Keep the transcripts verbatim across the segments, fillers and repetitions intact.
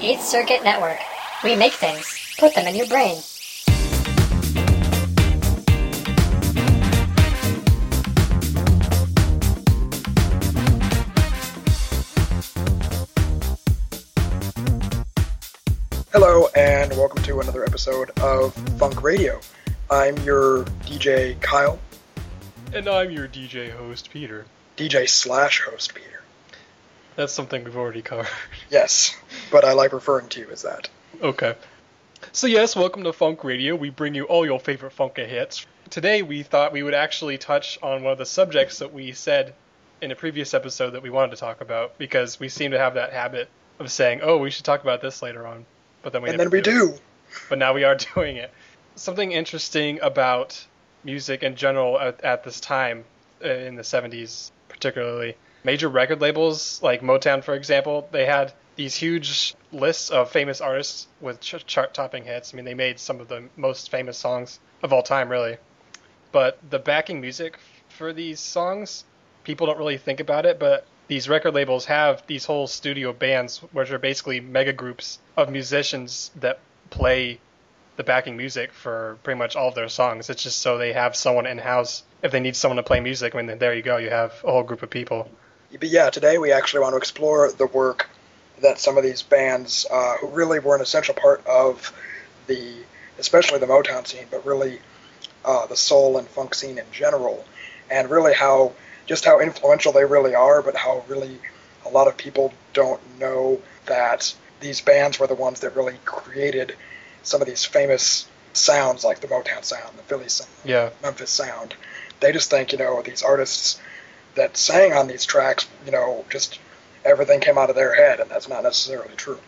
the Eighth Circuit Network. We make things, put them in your brain. Hello, and welcome to another episode of Funk Radio. I'm your D J, Kyle. And I'm your D J host, Peter. D J slash host, Peter. That's something we've already covered. Yes, but I like referring to you as that. Okay. So yes, welcome to Funk Radio. We bring you all your favorite funky hits. Today we thought we would actually touch on one of the subjects that we said in a previous episode that we wanted to talk about, because we seem to have that habit of saying, oh, we should talk about this later on. But then we and never then we do. do. But now we are doing it. Something interesting about music in general at, at this time, in the seventies particularly, major record labels like Motown, for example, they had these huge lists of famous artists with ch- chart-topping hits. I mean, they made some of the most famous songs of all time, really. But the backing music for these songs, people don't really think about it, but these record labels have these whole studio bands, which are basically mega groups of musicians that play the backing music for pretty much all of their songs. It's just so they have someone in-house. If they need someone to play music, I mean, there you go. You have a whole group of people. But yeah, today we actually want to explore the work that some of these bands, uh, who really were an essential part of the, especially the Motown scene, but really uh, the soul and funk scene in general, and really how, just how influential they really are, but how really a lot of people don't know that these bands were the ones that really created some of these famous sounds, like the Motown sound, the Philly sound, yeah. the Memphis sound. They just think, you know, these artists that sang on these tracks, you know, just everything came out of their head, and that's not necessarily true.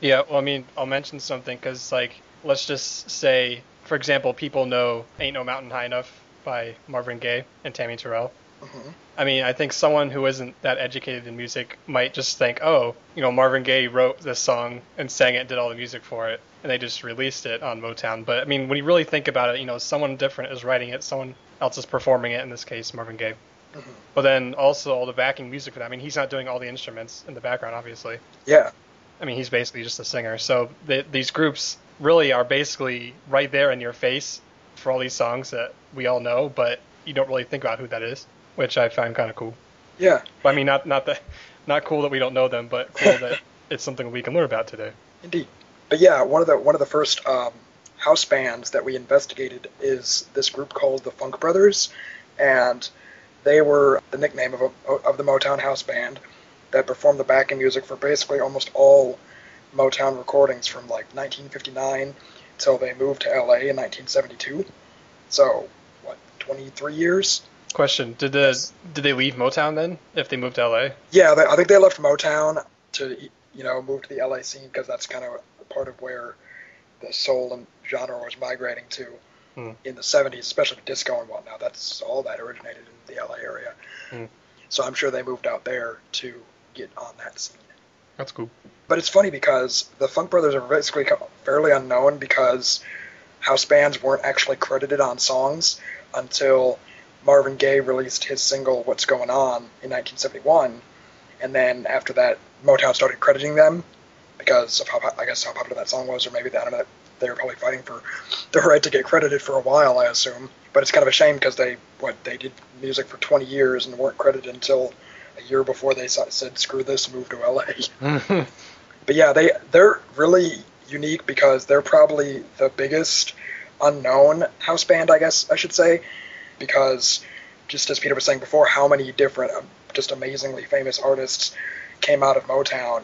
Yeah, well, I mean, I'll mention something, because, like, let's just say, for example, people know Ain't No Mountain High Enough by Marvin Gaye and Tammy Terrell. Mm-hmm. I mean, I think someone who isn't that educated in music might just think, oh, you know, Marvin Gaye wrote this song and sang it and did all the music for it, and they just released it on Motown. But, I mean, when you really think about it, you know, someone different is writing it, someone else is performing it, in this case, Marvin Gaye. Mm-hmm. But then also all the backing music for that. I mean, he's not doing all the instruments in the background, obviously. Yeah. I mean, he's basically just a singer. So th- these groups really are basically right there in your face for all these songs that we all know, but you don't really think about who that is, which I find kind of cool. Yeah. I mean, not not that, not cool that we don't know them, but cool that it's something we can learn about today. Indeed. But yeah, one of the one of the first um, house bands that we investigated is this group called the Funk Brothers, and they were the nickname of a, of the Motown house band that performed the backing music for basically almost all Motown recordings from like nineteen fifty-nine till they moved to L A in nineteen seventy-two. So, what, twenty-three years? Question, did the, did they leave Motown then, if they moved to L A? Yeah, they, I think they left Motown to, you know, move to the L A scene, because that's kind of part of where the soul and genre was migrating to hmm. in the seventies, especially disco and whatnot. That's all that originated in the L A area. Hmm. So I'm sure they moved out there to get on that scene. That's cool. But it's funny because the Funk Brothers are basically fairly unknown because house bands weren't actually credited on songs until Marvin Gaye released his single What's Going On in nineteen seventy-one, and then after that Motown started crediting them because of how, I guess, how popular that song was, or maybe that, I don't know, they were probably fighting for the right to get credited for a while, I assume. But it's kind of a shame because they what they did music for twenty years and weren't credited until a year before they said, screw this, move to L A. But yeah, they, they're really unique because they're probably the biggest unknown house band, I guess I should say, because just as Peter was saying before, how many different, um, just amazingly famous artists came out of Motown,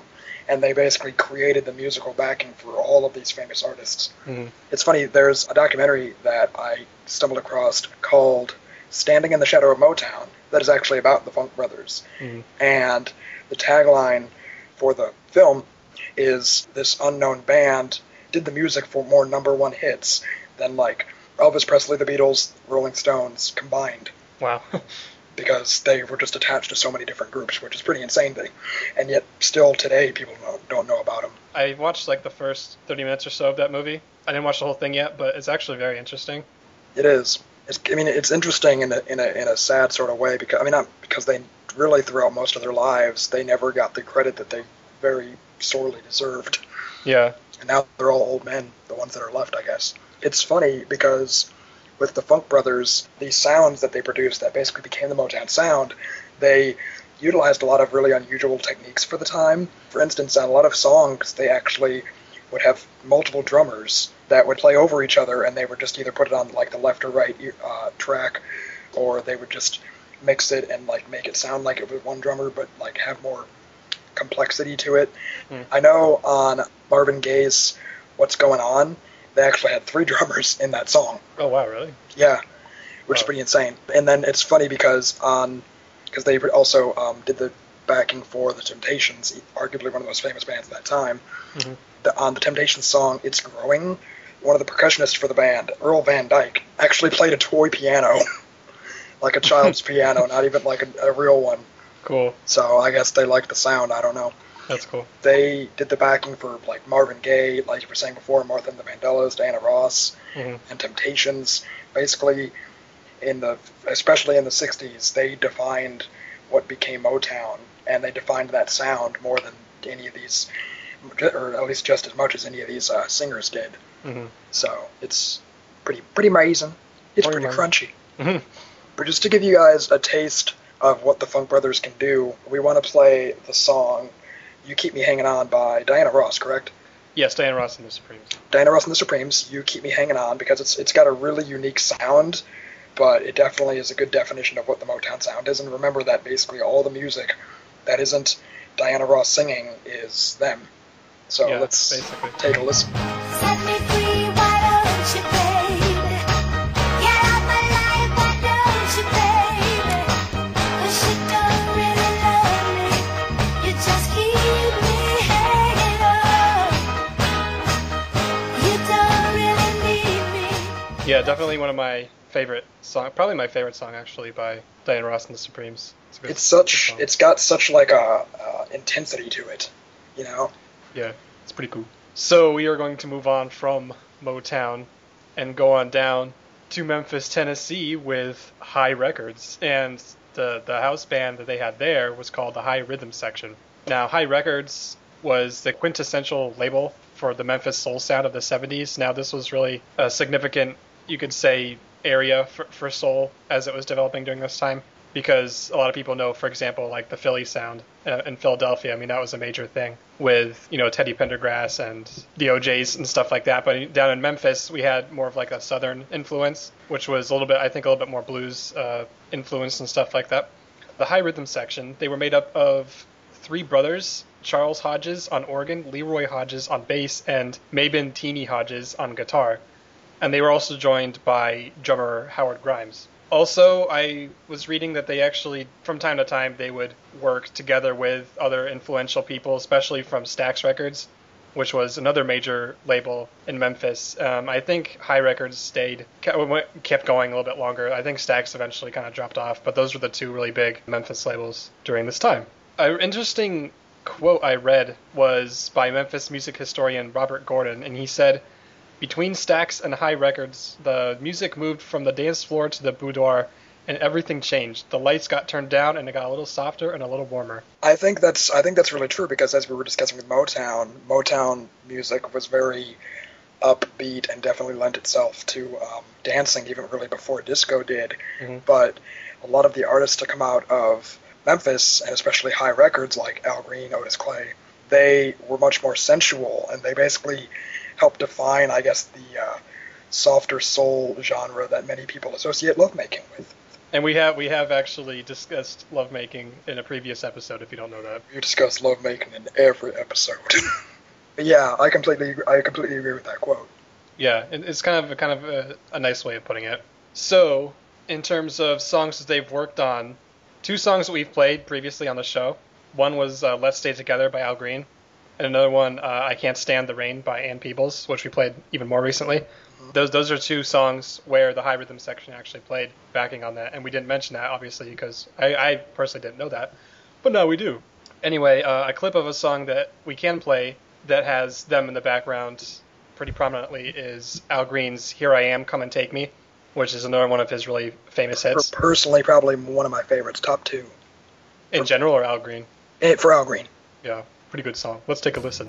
and they basically created the musical backing for all of these famous artists. Mm-hmm. It's funny, there's a documentary that I stumbled across called Standing in the Shadow of Motown that is actually about the Funk Brothers. Mm-hmm. And the tagline for the film is, this unknown band did the music for more number one hits than, like, Elvis Presley, the Beatles, Rolling Stones combined. Wow. Because they were just attached to so many different groups, which is pretty insane. Thing. And yet still today people don't, don't know about them. I watched like the first thirty minutes or so of that movie. I didn't watch the whole thing yet, but it's actually very interesting. It is. It's, I mean, it's interesting in a, in, a, in a sad sort of way, because I mean, not because they really throughout most of their lives, they never got the credit that they very sorely deserved. Yeah. And now they're all old men, the ones that are left, I guess. It's funny because with the Funk Brothers, these sounds that they produced that basically became the Motown sound, they utilized a lot of really unusual techniques for the time. For instance, on a lot of songs, they actually would have multiple drummers that would play over each other, and they would just either put it on like the left or right uh, track, or they would just mix it and like make it sound like it was one drummer, but like have more complexity to it. Mm. I know on Marvin Gaye's What's Going On, they actually had three drummers in that song. Oh, wow, really? Yeah, which wow. is pretty insane. And then it's funny because on because they also um, did the backing for The Temptations, arguably one of the most famous bands at that time. Mm-hmm. The, on the Temptations song, It's Growing, one of the percussionists for the band, Earl Van Dyke, actually played a toy piano, like a child's piano, not even like a, a real one. Cool. So I guess they liked the sound, I don't know. That's cool. They did the backing for like Marvin Gaye, like you were saying before, Martha and the Vandellas, Diana Ross, mm-hmm. and Temptations. Basically, in the especially in the sixties, they defined what became Motown, and they defined that sound more than any of these, or at least just as much as any of these uh, singers did. Mm-hmm. So it's pretty pretty amazing. It's pretty, pretty amazing. Crunchy. Mm-hmm. But just to give you guys a taste of what the Funk Brothers can do, we want to play the song You Keep Me Hanging On by Diana Ross, correct? Yes, Diana Ross and the Supremes. Diana Ross and the Supremes, You Keep Me Hanging On, because it's it's got a really unique sound, but it definitely is a good definition of what the Motown sound is. And remember that basically all the music that isn't Diana Ross singing is them. So yeah, let's basically. take a listen. Set me free, why don't you pay? Yeah, definitely one of my favorite song, probably my favorite song actually by Diana Ross and the Supremes. It's, a good, it's such, good it's got such like a uh, intensity to it, you know. Yeah, it's pretty cool. So we are going to move on from Motown and go on down to Memphis, Tennessee, with Hi Records, and the the house band that they had there was called the Hi Rhythm Section. Now, Hi Records was the quintessential label for the Memphis soul sound of the seventies. Now, this was really a significant, you could say, area for, for soul as it was developing during this time, because a lot of people know, for example, like the Philly sound in Philadelphia. I mean, that was a major thing with, you know, Teddy Pendergrass and the O'Jays and stuff like that. But down in Memphis, we had more of like a southern influence, which was a little bit, I think, a little bit more blues uh, influence and stuff like that. The Hi Rhythm Section, they were made up of three brothers, Charles Hodges on organ, Leroy Hodges on bass, and Mabon Teeny Hodges on guitar. And they were also joined by drummer Howard Grimes. Also, I was reading that they actually, from time to time, they would work together with other influential people, especially from Stax Records, which was another major label in Memphis. Um, I think Hi Records stayed, kept going a little bit longer. I think Stax eventually kind of dropped off, but those were the two really big Memphis labels during this time. An interesting quote I read was by Memphis music historian Robert Gordon, and he said, "Between Stax and Hi Records, the music moved from the dance floor to the boudoir, and everything changed. The lights got turned down, and it got a little softer and a little warmer." I think that's I think that's really true, because as we were discussing with Motown, Motown music was very upbeat and definitely lent itself to um, dancing, even really before disco did. Mm-hmm. But a lot of the artists to come out of Memphis, and especially Hi Records, like Al Green, Otis Clay, they were much more sensual, and they basically helped define, I guess, the uh, softer soul genre that many people associate lovemaking with. And we have we have actually discussed lovemaking in a previous episode, if you don't know that. We discussed lovemaking in every episode. Yeah, I completely I completely agree with that quote. Yeah, it's kind of a, kind of a, a nice way of putting it. So, in terms of songs that they've worked on, two songs that we've played previously on the show. One was uh, Let's Stay Together by Al Green, and another one, uh, I Can't Stand the Rain by Ann Peebles, which we played even more recently. Mm-hmm. Those those are two songs where the Hi Rhythm Section actually played backing on that, and we didn't mention that, obviously, because I, I personally didn't know that, but now we do. Anyway, uh, a clip of a song that we can play that has them in the background pretty prominently is Al Green's Here I Am, Come and Take Me, which is another one of his really famous hits. Personally, probably one of my favorites, top two. In for, general or Al Green? For Al Green. Yeah. Pretty good song. Let's take a listen.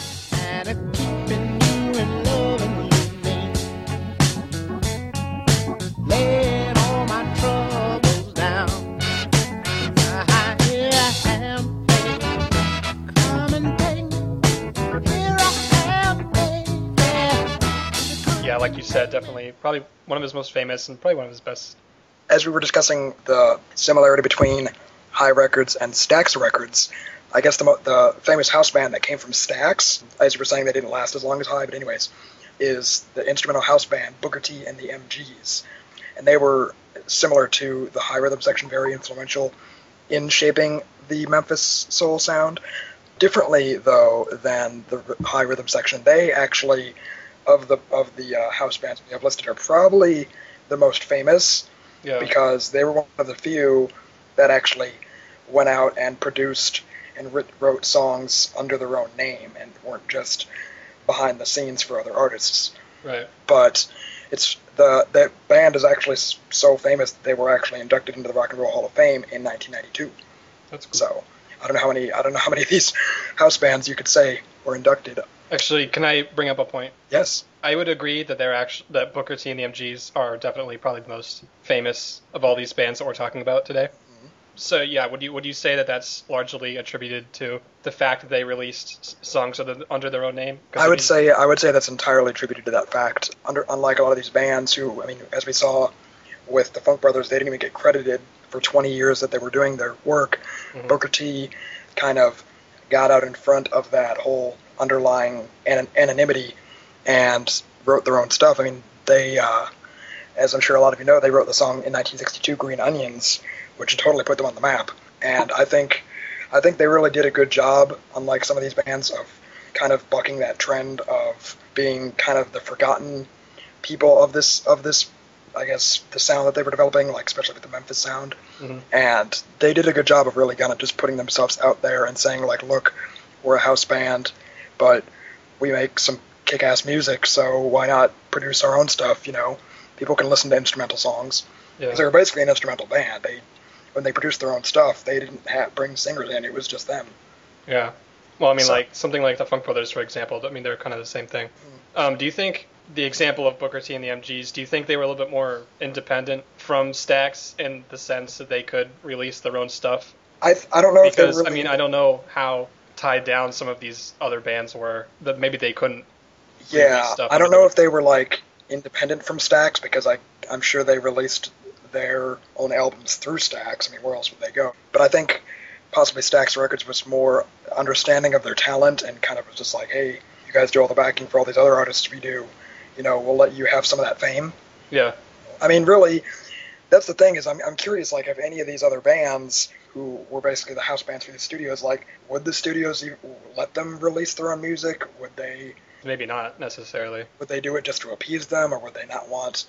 Yeah, like you said, definitely probably one of his most famous and probably one of his best. As we were discussing the similarity between Hi Records and Stax Records, I guess the, mo- the famous house band that came from Stax, as you were saying, they didn't last as long as Hi, but anyways, is the instrumental house band Booker T and the M Gs. And they were similar to the Hi Rhythm section, very influential in shaping the Memphis soul sound. Differently, though, than the r- Hi Rhythm section, they actually, of the, of the uh, house bands we have listed, are probably the most famous. Yeah. Because they were one of the few that actually went out and produced and wrote songs under their own name and weren't just behind the scenes for other artists. Right. But it's the that band is actually so famous that they were actually inducted into the Rock and Roll Hall of Fame in nineteen ninety-two. That's cool. So I don't know how many I don't know how many of these house bands you could say were inducted. Actually, can I bring up a point? Yes. I would agree that they're actually, that Booker T and the M Gs are definitely probably the most famous of all these bands that we're talking about today. Mm-hmm. So yeah, would you would you say that that's largely attributed to the fact that they released songs under, under their own name? I would say I would say that's entirely attributed to that fact. Under, unlike a lot of these bands, who I mean, as we saw with the Funk Brothers, they didn't even get credited for twenty years that they were doing their work. Mm-hmm. Booker T kind of got out in front of that whole underlying an- anonymity and wrote their own stuff. I mean, they, uh, as I'm sure a lot of you know, they wrote the song in nineteen sixty-two, Green Onions, which totally put them on the map. And I think I think they really did a good job, unlike some of these bands, of kind of bucking that trend of being kind of the forgotten people of this, of this, I guess, the sound that they were developing, like especially with the Memphis sound. Mm-hmm. And they did a good job of really kind of just putting themselves out there and saying, like, look, we're a house band, but we make some kick-ass music, so why not produce our own stuff? You know, people can listen to instrumental songs. Yeah. They were basically an instrumental band. They, when they produced their own stuff, they didn't have, bring singers in. It was just them. Yeah. Well, I mean, so, like something like the Funk Brothers, for example. I mean, they're kind of the same thing. Mm-hmm. Um, do you think the example of Booker T and the M Gs? Do you think they were a little bit more independent from Stax in the sense that they could release their own stuff? I I don't know because, if they because really... I mean I don't know how tied down some of these other bands were that maybe they couldn't. Yeah, I don't know if they were, like, independent from Stax, because I, I'm sure they released their own albums through Stax. I mean, where else would they go? But I think possibly Stax Records was more understanding of their talent and kind of was just like, hey, you guys do all the backing for all these other artists we do. You know, we'll let you have some of that fame. Yeah. I mean, really, that's the thing is I'm I'm curious, like, if any of these other bands who were basically the house bands for the studios, like, would the studios even let them release their own music? Would they... Maybe not necessarily. Would they do it just to appease them, or would they not want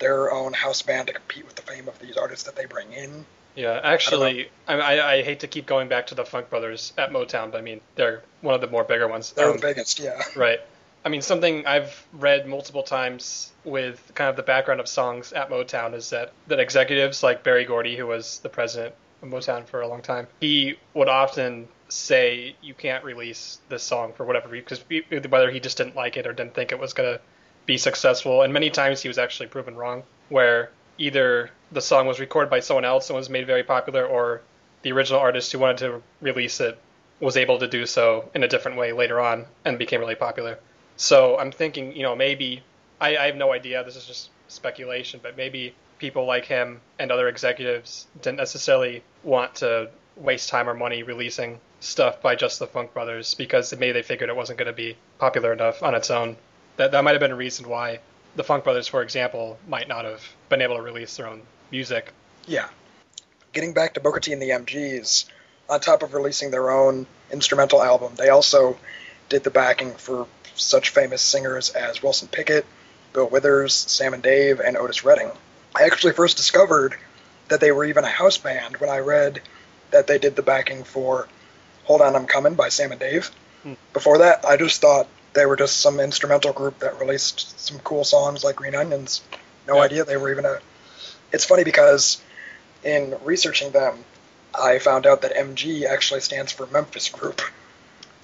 their own house band to compete with the fame of these artists that they bring in? Yeah, actually, I I, I hate to keep going back to the Funk Brothers at Motown, but I mean, they're one of the more bigger ones. They're um, the biggest, yeah. Right. I mean, something I've read multiple times with kind of the background of songs at Motown is that, that executives like Berry Gordy, who was the president of Motown for a long time, he would often say you can't release this song for whatever reason, because whether he just didn't like it or didn't think it was going to be successful. And many times he was actually proven wrong, where either the song was recorded by someone else and was made very popular, or the original artist who wanted to release it was able to do so in a different way later on and became really popular. So I'm thinking, you know, maybe, I, I have no idea, this is just speculation, but maybe people like him and other executives didn't necessarily want to waste time or money releasing stuff by just the Funk Brothers, because maybe they figured it wasn't going to be popular enough on its own. That that might have been a reason why the Funk Brothers, for example, might not have been able to release their own music. Yeah. Getting back to Booker T and the M Gs, on top of releasing their own instrumental album, they also did the backing for such famous singers as Wilson Pickett, Bill Withers, Sam and Dave, and Otis Redding. I actually first discovered that they were even a house band when I read that they did the backing for Hold On, I'm Coming by Sam and Dave. Hmm. Before that, I just thought they were just some instrumental group that released some cool songs like Green Onions. No yeah. idea they were even a... It's funny because in researching them, I found out that M G actually stands for Memphis Group.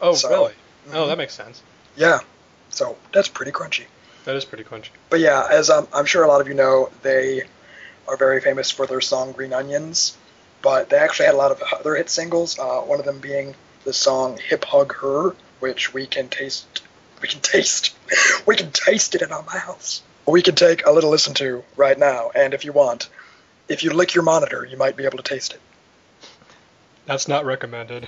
Oh, so, really? Mm-hmm. Oh, that makes sense. Yeah. So that's pretty crunchy. That is pretty crunchy. But yeah, as um, I'm sure a lot of you know, they are very famous for their song Green Onions, but they actually had a lot of other hit singles, uh, one of them being the song Hip Hug Her, which we can taste, we can taste, we can taste it in our mouths. We can take a little listen to right now, and if you want, if you lick your monitor, you might be able to taste it. That's not recommended.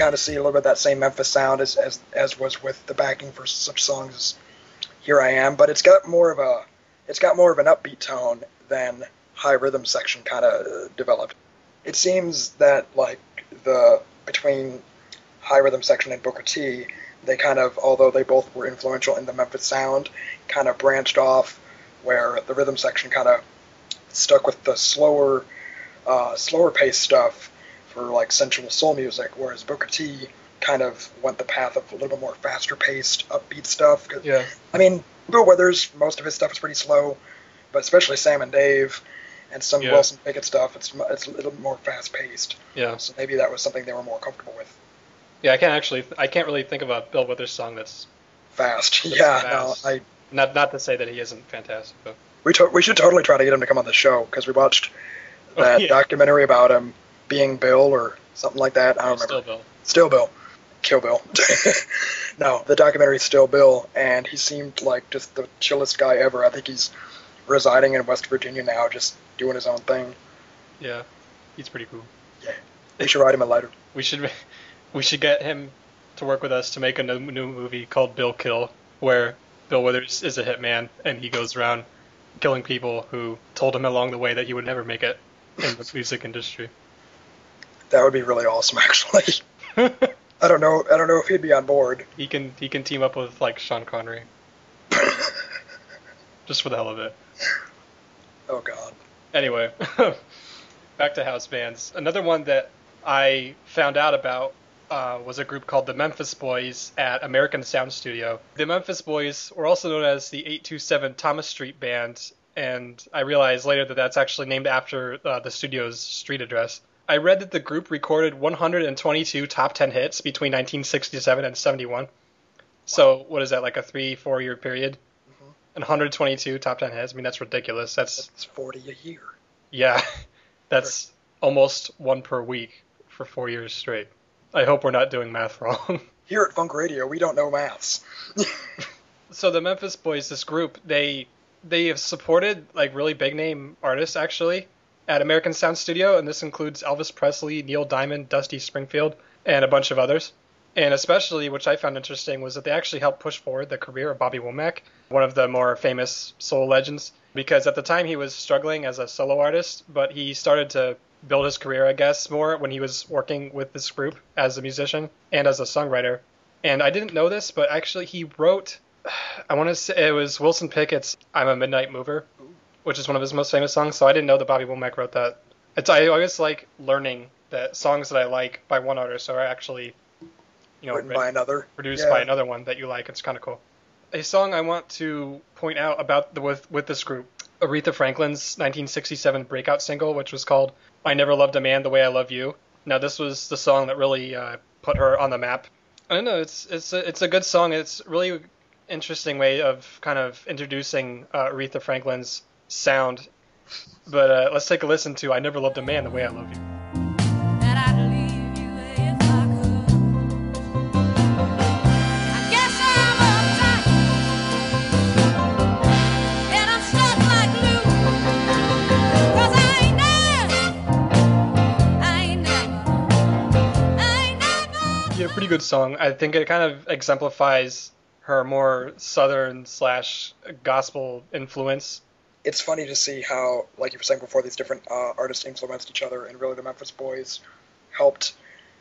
Kind of see a little bit of that same Memphis sound as, as as was with the backing for such songs as Here I Am, but it's got more of a it's got more of an upbeat tone than Hi Rhythm Section kind of developed. It seems that like the between Hi Rhythm Section and Booker T, they kind of, although they both were influential in the Memphis sound, kind of branched off, where the Rhythm Section kind of stuck with the slower uh, slower paced stuff for like sensual soul music, whereas Booker T kind of went the path of a little bit more faster paced, upbeat stuff. Yeah. I mean, Bill Withers, most of his stuff is pretty slow, but especially Sam and Dave and some yeah. Wilson Pickett stuff, it's it's a little more fast paced. Yeah. So maybe that was something they were more comfortable with. Yeah, I can't actually, I can't really think of a Bill Withers song that's fast. That's yeah. Fast. No, I not not to say that he isn't fantastic, but we to, we should totally try to get him to come on the show, because we watched that oh, yeah. documentary about him. Being Bill or something like that. I don't Still remember. Still Bill. Still Bill. Kill Bill. No, the documentary Still Bill, and he seemed like just the chillest guy ever. I think he's residing in West Virginia now, just doing his own thing. Yeah, he's pretty cool. Yeah, we should write him a letter. We should, we should get him to work with us to make a new, new movie called Bill Kill, where Bill Withers is a hitman and he goes around killing people who told him along the way that he would never make it in the music industry. That would be really awesome, actually. I don't know. I don't know if he'd be on board. He can. He can team up with like Sean Connery, just for the hell of it. Oh God. Anyway, back to house bands. Another one that I found out about uh, was a group called the Memphis Boys at American Sound Studio. The Memphis Boys were also known as the eight two seven Thomas Street Band, and I realized later that that's actually named after uh, the studio's street address. I read that the group recorded one hundred twenty-two top ten hits between nineteen sixty-seven and seventy-one. Wow. So what is that, like a three, four-year period? Mm-hmm. one hundred twenty-two top ten hits? I mean, that's ridiculous. That's, that's forty a year. Yeah, that's Perfect. Almost one per week for four years straight. I hope we're not doing math wrong. Here at Funk Radio, we don't know maths. So the Memphis Boys, this group, they they have supported like really big-name artists, actually, at American Sound Studio, and this includes Elvis Presley, Neil Diamond, Dusty Springfield, and a bunch of others. And especially, which I found interesting, was that they actually helped push forward the career of Bobby Womack, one of the more famous soul legends, because at the time he was struggling as a solo artist, but he started to build his career, I guess, more when he was working with this group as a musician and as a songwriter. And I didn't know this, but actually he wrote, I want to say it was Wilson Pickett's I'm a Midnight Mover, which is one of his most famous songs, so I didn't know that Bobby Womack wrote that. It's I always like learning that songs that I like by one artist are actually, you know, written by another, produced yeah. by another one that you like. It's kind of cool. A song I want to point out about the with with this group, Aretha Franklin's nineteen sixty-seven breakout single, which was called "I Never Loved a Man the Way I Love You." Now, this was the song that really uh, put her on the map. I don't know. It's it's a, it's a good song. It's really interesting way of kind of introducing uh, Aretha Franklin's sound, but uh, let's take a listen to I Never Loved a Man the Way I Love You. Yeah, pretty good song. I think it kind of exemplifies her more southern slash gospel influence. It's funny to see how, like you were saying before, these different uh, artists influenced each other, and really the Memphis Boys helped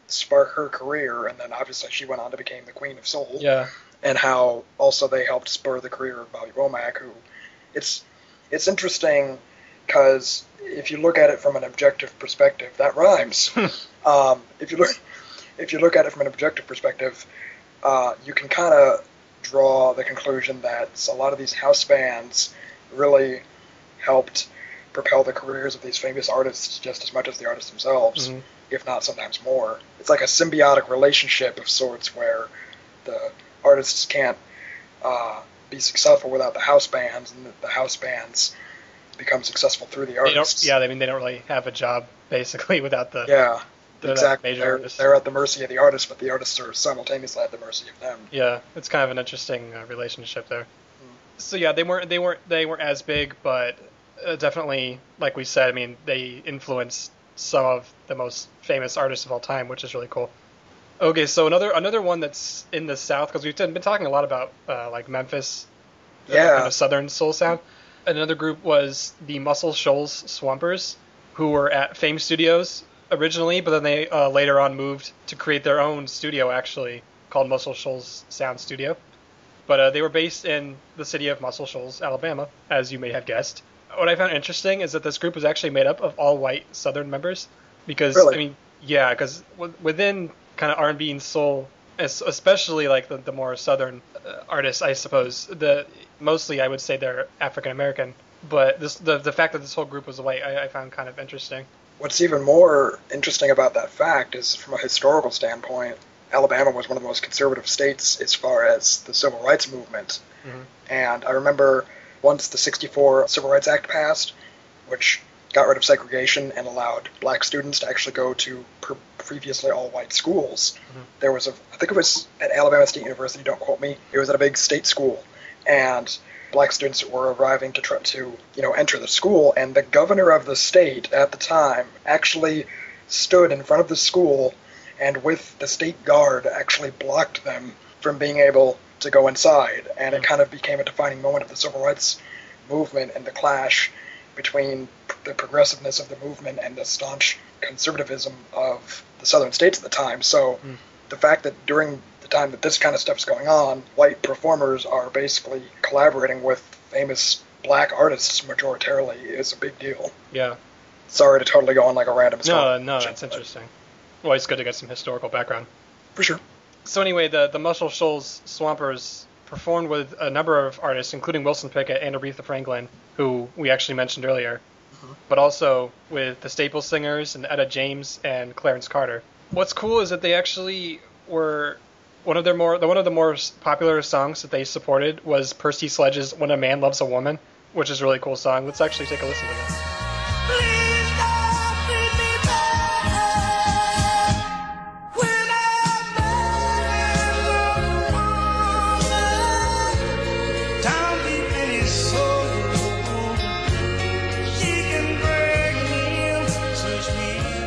spark her career, and then obviously she went on to become the Queen of Soul. Yeah. And how also they helped spur the career of Bobby Womack, who, it's it's interesting because if you look at it from an objective perspective, that rhymes. um, if you look, if you look at it from an objective perspective, uh, you can kind of draw the conclusion that a lot of these house bands really helped propel the careers of these famous artists just as much as the artists themselves, mm-hmm. if not sometimes more. It's like a symbiotic relationship of sorts where the artists can't uh, be successful without the house bands, and the house bands become successful through the artists. They don't, yeah, I mean, they don't really have a job, basically, without the yeah, the, exactly. major they're, artists. They're at the mercy of the artists, but the artists are simultaneously at the mercy of them. Yeah, it's kind of an interesting uh, relationship there. Mm-hmm. So yeah, they weren't they weren't they weren't as big, but uh, definitely, like we said, I mean, they influenced some of the most famous artists of all time, which is really cool. Okay, so another another one that's in the South, because we've been talking a lot about uh, like Memphis, yeah, kind of Southern soul sound. Another group was the Muscle Shoals Swampers, who were at Fame Studios originally, but then they uh, later on moved to create their own studio, actually called Muscle Shoals Sound Studio. But uh, they were based in the city of Muscle Shoals, Alabama, as you may have guessed. What I found interesting is that this group was actually made up of all white Southern members, because really? I mean, yeah, because w- within kind of R and B and soul, especially like the, the more Southern uh, artists, I suppose, the mostly I would say they're African-American, but this the, the fact that this whole group was white, I, I found kind of interesting. What's even more interesting about that fact is, from a historical standpoint, Alabama was one of the most conservative states as far as the civil rights movement. Mm-hmm. And I remember once the sixty-four Civil Rights Act passed, which got rid of segregation and allowed black students to actually go to pre- previously all-white schools. Mm-hmm. There was a, I think it was at Alabama State University, don't quote me, it was at a big state school, and black students were arriving to try to, you know, enter the school, and the governor of the state at the time actually stood in front of the school and with the state guard actually blocked them from being able to go inside, and mm-hmm. it kind of became a defining moment of the civil rights movement and the clash between the progressiveness of the movement and the staunch conservatism of the Southern states at the time. So mm. the fact that during the time that this kind of stuff's going on, white performers are basically collaborating with famous black artists majoritarily is a big deal. Yeah. Sorry to totally go on like a random story. No, no, that's interesting. Well, it's good to get some historical background. For sure. So anyway, the, the Muscle Shoals Swampers performed with a number of artists, including Wilson Pickett and Aretha Franklin, who we actually mentioned earlier, mm-hmm. but also with the Staple Singers and Etta James and Clarence Carter. What's cool is that they actually were one of their more one of the more popular songs that they supported was Percy Sledge's "When a Man Loves a Woman," which is a really cool song. Let's actually take a listen to this.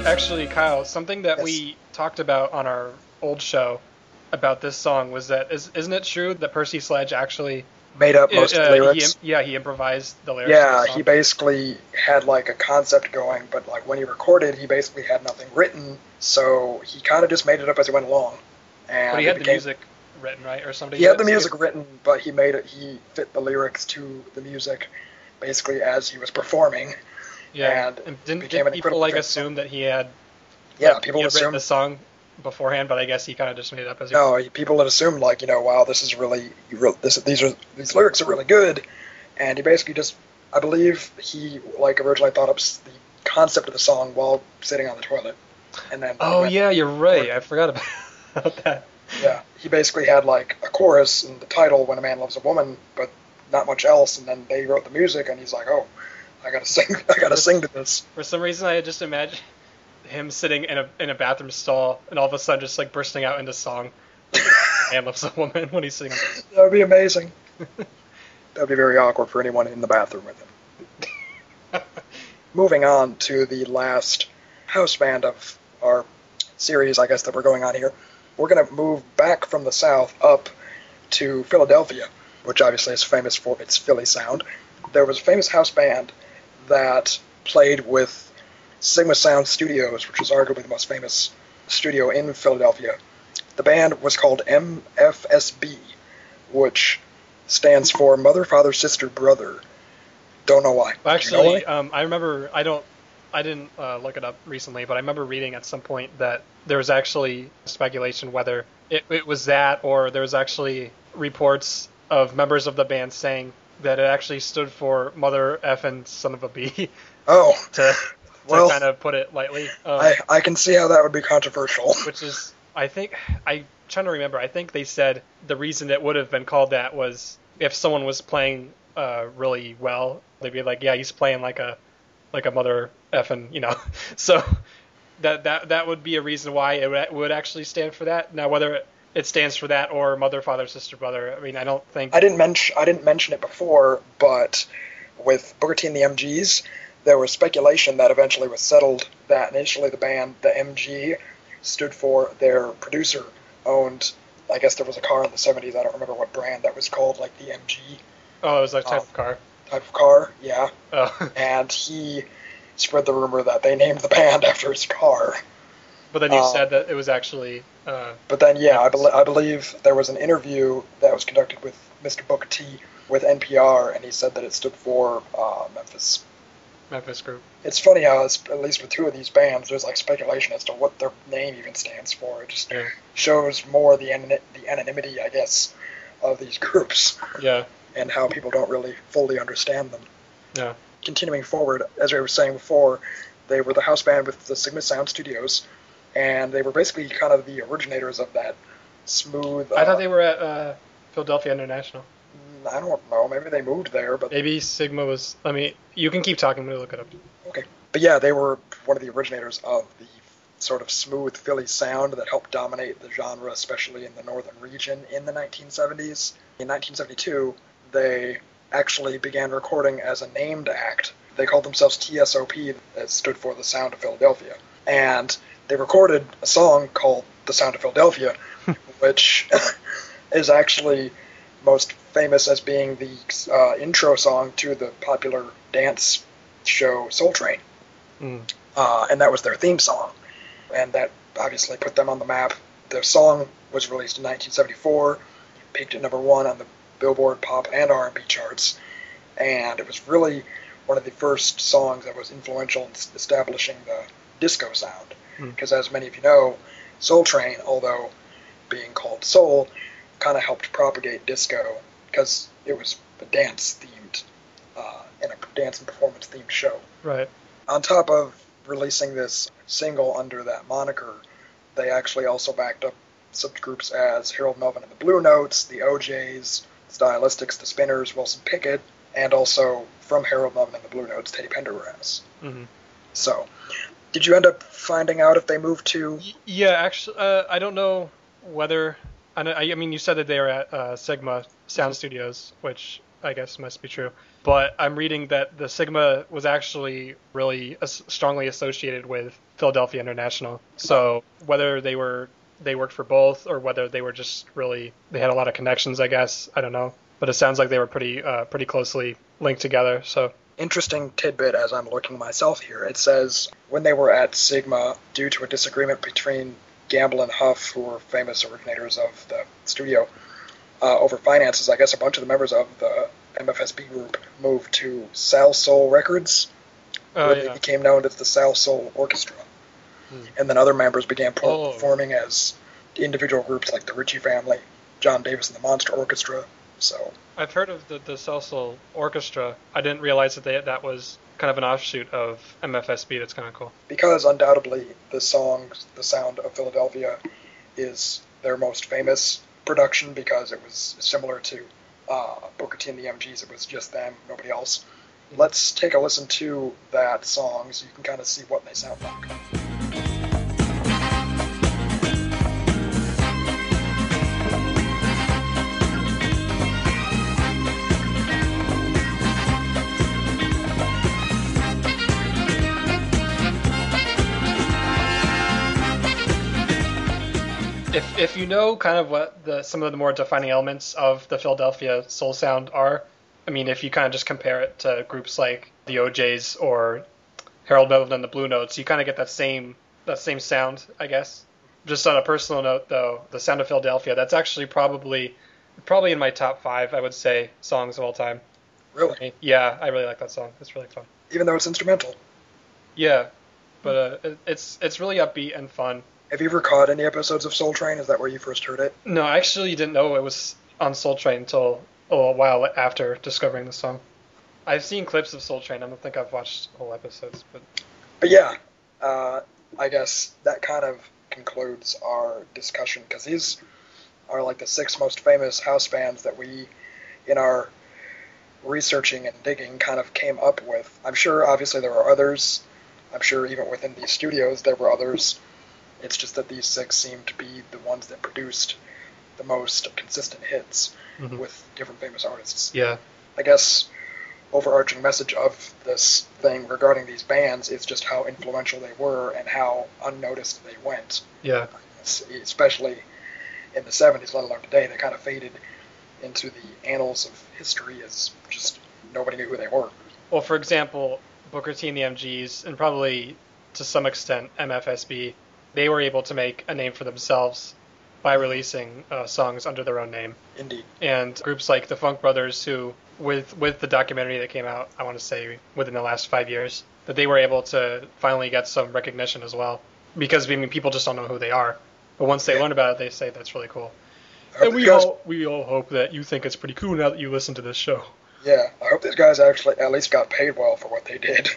Actually, Kyle, something that yes. we talked about on our old show about this song was that, is, isn't it true that Percy Sledge actually made up most uh, of the lyrics? He, yeah, he improvised the lyrics. Yeah, the he basically had like a concept going, but like when he recorded, he basically had nothing written, so he kind of just made it up as he went along. And but he had became, the music written, right, or somebody? He had the music written, but he made it. He fit the lyrics to the music, basically as he was performing. Yeah, and, and didn't, didn't people like assume that he had, yeah, like, people he had written the song beforehand, but I guess he kind of just made it up as he no, was. No, people had assumed like, you know, wow, this is really, this these are these lyrics are really good, and he basically just, I believe he like originally thought up the concept of the song while sitting on the toilet, and then oh yeah, you're right, I forgot about that. Yeah, he basically had like a chorus and the title "When a Man Loves a Woman," but not much else, and then they wrote the music, and he's like, oh. I gotta sing. I gotta for, sing to this. For some reason, I just imagine him sitting in a in a bathroom stall, and all of a sudden, just like bursting out into song. Man loves a woman when he's singing. That would be amazing. That'd be very awkward for anyone in the bathroom with him. Moving on to the last house band of our series, I guess that we're going on here. We're gonna move back from the South up to Philadelphia, which obviously is famous for its Philly sound. There was a famous house band that played with Sigma Sound Studios, which is arguably the most famous studio in Philadelphia. The band was called M F S B, which stands for Mother, Father, Sister, Brother. Don't know why. Well, actually, you know why? Um, I remember I don't I didn't uh, look it up recently, but I remember reading at some point that there was actually speculation whether it, it was that, or there was actually reports of members of the band saying that it actually stood for Mother Effin' Son of a B. Oh. to well, to kind of put it lightly. Um, I, I can see how that would be controversial. Which is, I think, I'm trying to remember, I think they said the reason it would have been called that was if someone was playing uh, really well, they'd be like, yeah, he's playing like a like a mother effing, you know. So that that that would be a reason why it would, would actually stand for that. Now, whether it, it stands for that or mother, father, sister, brother, I mean, I don't think... I didn't, mention, I didn't mention it before, but with Booker T and the M Gs, there was speculation that eventually was settled that initially the band, the M G, stood for their producer owned, I guess there was a car in the seventies, I don't remember what brand that was called, like the M G. Oh, it was a type um, of car. Type of car, yeah. Oh. And he spread the rumor that they named the band after his car. But then you um, said that it was actually... Uh, but then, yeah, I, be- I believe there was an interview that was conducted with Mister Booker T with N P R, and he said that it stood for uh, Memphis. Memphis Group. It's funny how, it's, at least with two of these bands, there's like speculation as to what their name even stands for. It just yeah. shows more the an- the anonymity, I guess, of these groups. Yeah. And how people don't really fully understand them. Yeah. Continuing forward, as we were saying before, they were the house band with the Sigma Sound Studios, and they were basically kind of the originators of that smooth... Uh, I thought they were at uh, Philadelphia International. I don't know. Maybe they moved there, but... Maybe Sigma was... I mean, you can keep talking. I'm going to look it up. Okay. But yeah, they were one of the originators of the sort of smooth Philly sound that helped dominate the genre, especially in the northern region in the nineteen seventies. In nineteen seventy-two, they actually began recording as a named act. They called themselves T S O P, that stood for The Sound of Philadelphia. And they recorded a song called The Sound of Philadelphia, which is actually most famous as being the uh, intro song to the popular dance show Soul Train. Mm. Uh, and that was their theme song. And that obviously put them on the map. Their song was released in nineteen seventy-four, peaked at number one on the Billboard pop and R and B charts. And it was really one of the first songs that was influential in establishing the disco sound. Because as many of you know, Soul Train, although being called soul, kind of helped propagate disco because it was a dance-themed uh, and a dance and performance-themed show. Right. On top of releasing this single under that moniker, they actually also backed up such groups as Harold Melvin and the Blue Notes, the O'Jays, Stylistics, the Spinners, Wilson Pickett, and also from Harold Melvin and the Blue Notes, Teddy Pendergrass. Mm-hmm. So... Did you end up finding out if they moved to... Yeah, actually, uh, I don't know whether... I, I mean, you said that they were at uh, Sigma Sound Studios, which I guess must be true. But I'm reading that the Sigma was actually really as- strongly associated with Philadelphia International. So whether they were they worked for both or whether they were just really... They had a lot of connections, I guess. I don't know. But it sounds like they were pretty uh, pretty closely linked together, so... Interesting tidbit as I'm looking myself here. It says when they were at Sigma, due to a disagreement between Gamble and Huff, who were famous originators of the studio, uh, over finances, I guess a bunch of the members of the M F S B group moved to Sal Soul Records, uh, where yeah. they became known as the Sal Soul Orchestra. Hmm. And then other members began pro- oh. performing as individual groups like the Ritchie Family, John Davis and the Monster Orchestra. So I've heard of the, the Salsa Orchestra. I didn't realize that they, that was kind of an offshoot of M F S B. That's kind of cool. Because undoubtedly the song, The Sound of Philadelphia, is their most famous production because it was similar to uh, Booker T and the M Gs. It was just them, nobody else. Let's take a listen to that song so you can kind of see what they sound like. If if you know kind of what the some of the more defining elements of the Philadelphia soul sound are, I mean, if you kind of just compare it to groups like the O Js or Harold Melvin and the Blue Notes, you kind of get that same that same sound, I guess. Just on a personal note, though, the Sound of Philadelphia, that's actually probably probably in my top five, I would say, songs of all time. Really? Yeah, I really like that song. It's really fun. Even though it's instrumental. Yeah, but uh, it's it's really upbeat and fun. Have you ever caught any episodes of Soul Train? Is that where you first heard it? No, I actually didn't know it was on Soul Train until a little while after discovering the song. I've seen clips of Soul Train. I don't think I've watched whole episodes. But, but yeah, uh, I guess that kind of concludes our discussion, because these are like the six most famous house bands that we, in our researching and digging, kind of came up with. I'm sure, obviously, there are others. I'm sure even within these studios there were others. It's just that these six seem to be the ones that produced the most consistent hits mm-hmm. with different famous artists. Yeah. I guess overarching message of this thing regarding these bands is just how influential they were and how unnoticed they went. Yeah. Especially in the seventies, let alone today, they kind of faded into the annals of history as just nobody knew who they were. Well, for example, Booker T and the M Gs, and probably to some extent M F S B, they were able to make a name for themselves by releasing uh, songs under their own name. Indeed. And groups like the Funk Brothers, who, with with the documentary that came out, I want to say, within the last five years, that they were able to finally get some recognition as well. Because, I mean, people just don't know who they are. But once they yeah. learn about it, they say, that's really cool. And we guys... all, we all hope that you think it's pretty cool now that you listen to this show. Yeah, I hope these guys actually at least got paid well for what they did.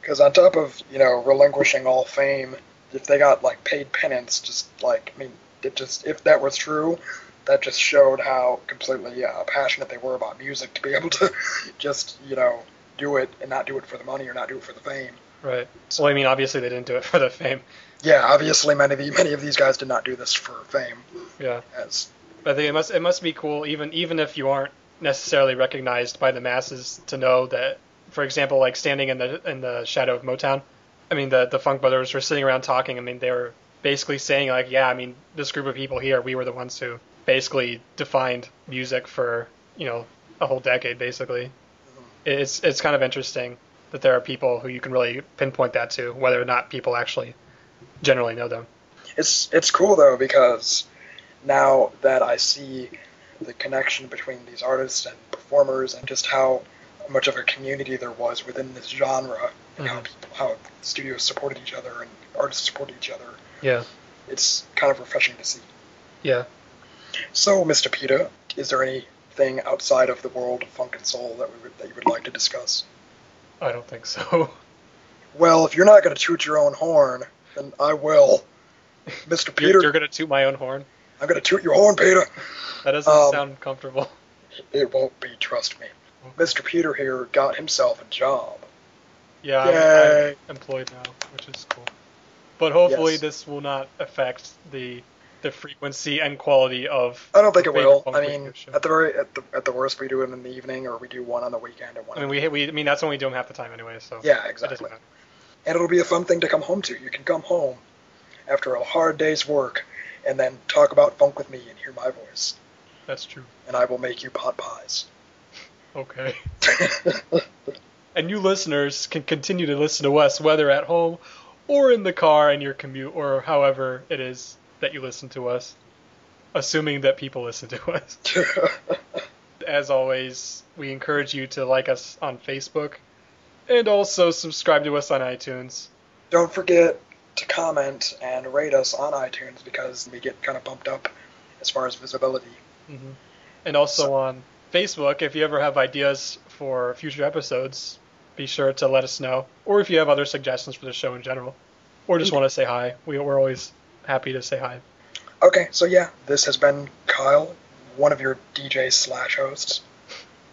Because on top of, you know, relinquishing all fame, if they got, like, paid penance, just, like, I mean, it just, if that was true, that just showed how completely uh, passionate they were about music to be able to just, you know, do it and not do it for the money or not do it for the fame. Right. So, well, I mean, obviously they didn't do it for the fame. Yeah, obviously many of, the, many of these guys did not do this for fame. Yeah. As, but I think it must, it must be cool, even even if you aren't necessarily recognized by the masses, to know that, for example, like standing in the in the shadow of Motown, I mean, the, the Funk Brothers were sitting around talking. I mean, they were basically saying, like, yeah, I mean, this group of people here, we were the ones who basically defined music for, you know, a whole decade, basically. Mm-hmm. It's it's kind of interesting that there are people who you can really pinpoint that to, whether or not people actually generally know them. It's, it's cool, though, because now that I see the connection between these artists and performers and just how much of a community there was within this genre, and mm-hmm. how people, how studios supported each other and artists supported each other. Yeah. It's kind of refreshing to see. Yeah. So, Mister Pita, is there anything outside of the world of funk and soul that we would, that you would like to discuss? I don't think so. Well, if you're not going to toot your own horn, then I will. Mister Pita. You're, you're going to toot my own horn? I'm going to toot your horn, Pita. That doesn't um, sound comfortable. It won't be, trust me. Mister Peter here got himself a job. Yeah, I'm, I'm employed now, which is cool. But hopefully yes. this will not affect the the frequency and quality of. I don't think it will. I mean, at the very at the at the worst, we do them in the evening, or we do one on the weekend. And one I mean, we we I mean that's when we do them half the time anyway. So yeah, exactly. It and it'll be a fun thing to come home to. You can come home after a hard day's work and then talk about funk with me and hear my voice. That's true. And I will make you pot pies. Okay. And you listeners can continue to listen to us, whether at home or in the car in your commute or however it is that you listen to us, assuming that people listen to us. As always, we encourage you to like us on Facebook and also subscribe to us on iTunes. Don't forget to comment and rate us on iTunes because we get kind of bumped up as far as visibility. Mm-hmm. And also so- on Facebook, if you ever have ideas for future episodes, be sure to let us know. Or if you have other suggestions for the show in general, or just want to say hi, we, we're always happy to say hi. Okay, so yeah, this has been Kyle, one of your D J slash hosts.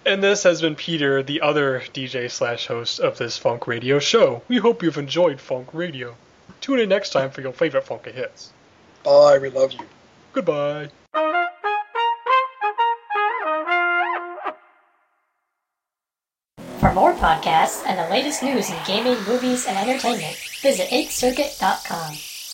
And this has been Peter, the other D J slash host of this Funk Radio show. We hope you've enjoyed Funk Radio. Tune in next time for your favorite funky hits. Bye, we love you. Goodbye. For more podcasts and the latest news in gaming, movies, and entertainment, visit eighth circuit dot com.